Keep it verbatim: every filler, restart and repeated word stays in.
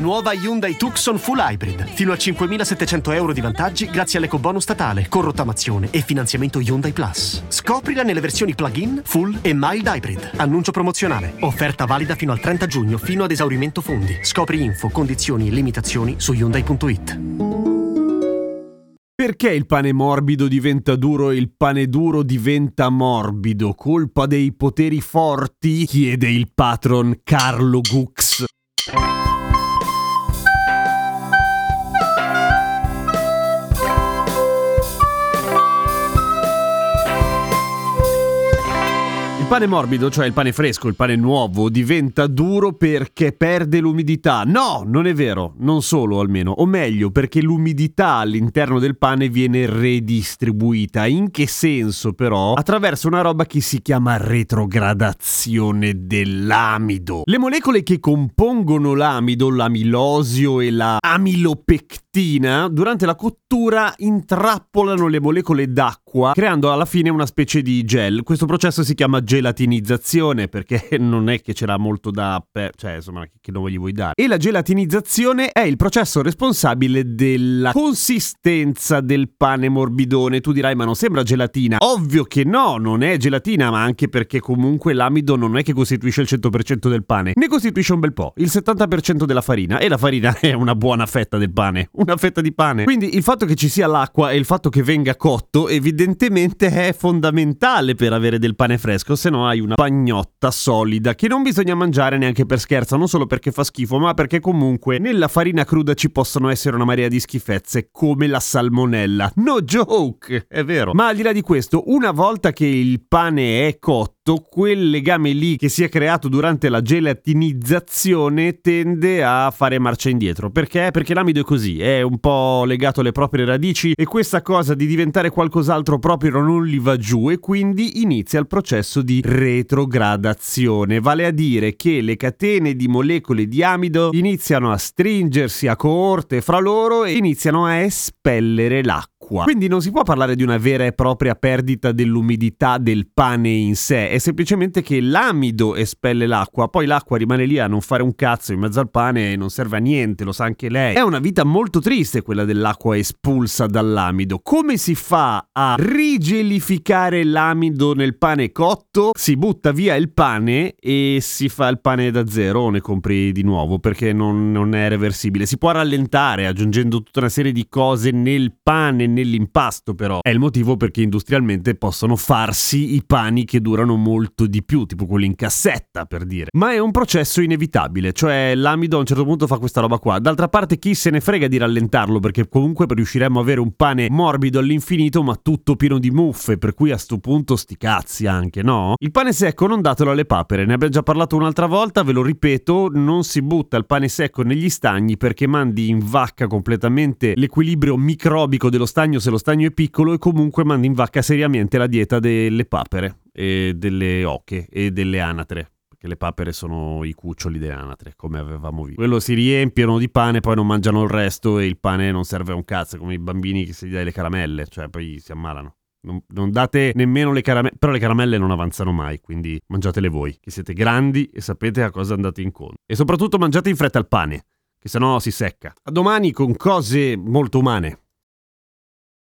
Nuova Hyundai Tucson Full Hybrid, fino a cinquemilasettecento euro di vantaggi grazie all'ecobonus statale, con rottamazione e finanziamento Hyundai Plus. Scoprila nelle versioni plug-in, full e mild hybrid. Annuncio promozionale. Offerta valida fino al trenta giugno, fino ad esaurimento fondi. Scopri info, condizioni e limitazioni su Hyundai punto it. Perché il pane morbido diventa duro e il pane duro diventa morbido? Colpa dei poteri forti? Chiede il patron Carlo Gux. Il pane morbido, cioè il pane fresco, il pane nuovo, diventa duro perché perde l'umidità. No, non è vero, non solo almeno, o meglio, perché l'umidità all'interno del pane viene redistribuita. In che senso però? Attraverso una roba che si chiama retrogradazione dell'amido. Le molecole che compongono l'amido, l'amilosio e la amilopectina, durante la cottura intrappolano le molecole d'acqua, creando alla fine una specie di gel. Questo processo si chiama gelatinizzazione, perché non è che c'era molto da... Per... cioè, insomma, che nome gli vuoi dare? E la gelatinizzazione è il processo responsabile della consistenza del pane morbidone. Tu dirai, ma non sembra gelatina? Ovvio che no, non è gelatina, ma anche perché comunque l'amido non è che costituisce il cento per cento del pane. Ne costituisce un bel po', il settanta per cento della farina, e la farina è una buona fetta del pane. Una fetta di pane. Quindi il fatto che ci sia l'acqua e il fatto che venga cotto evidentemente è fondamentale per avere del pane fresco, se no hai una bagnotta solida che non bisogna mangiare neanche per scherzo, non solo perché fa schifo, ma perché comunque nella farina cruda ci possono essere una marea di schifezze come la salmonella. No joke, è vero. Ma al di là di questo, una volta che il pane è cotto, quel legame lì che si è creato durante la gelatinizzazione tende a fare marcia indietro. Perché? Perché l'amido è così, è un po' legato alle proprie radici e questa cosa di diventare qualcos'altro proprio non gli va giù e quindi inizia il processo di retrogradazione, vale a dire che le catene di molecole di amido iniziano a stringersi a coorte fra loro e iniziano a espellere l'acqua. Quindi non si può parlare di una vera e propria perdita dell'umidità del pane in sé, è semplicemente che l'amido espelle l'acqua, poi l'acqua rimane lì a non fare un cazzo in mezzo al pane e non serve a niente, lo sa anche lei. È una vita molto triste quella dell'acqua espulsa dall'amido. Come si fa a rigelificare l'amido nel pane cotto? Si butta via il pane e si fa il pane da zero o ne compri di nuovo, perché non, non è reversibile. Si può rallentare aggiungendo tutta una serie di cose nel pane, nell'impasto, però è il motivo perché industrialmente possono farsi i pani che durano molto di più, tipo quelli in cassetta per dire, ma è un processo inevitabile, cioè l'amido a un certo punto fa questa roba qua. D'altra parte chi se ne frega di rallentarlo, perché comunque riusciremmo a avere un pane morbido all'infinito ma tutto pieno di muffe, per cui a sto punto sti cazzi anche, no? Il pane secco non datelo alle papere, ne abbiamo già parlato un'altra volta, ve lo ripeto, non si butta il pane secco negli stagni perché mandi in vacca completamente l'equilibrio microbico dello stagno, se lo stagno è piccolo, e comunque mandi in vacca seriamente la dieta delle papere e delle oche e delle anatre. Perché le papere sono i cuccioli delle anatre, come avevamo visto. Quello si riempiono di pane, poi non mangiano il resto e il pane non serve a un cazzo, come i bambini che se gli dai le caramelle, cioè poi si ammalano. Non, non date nemmeno le caramelle, però le caramelle non avanzano mai, quindi mangiatele voi, che siete grandi e sapete a cosa andate incontro. E soprattutto mangiate in fretta il pane, che sennò si secca. A domani con cose molto umane.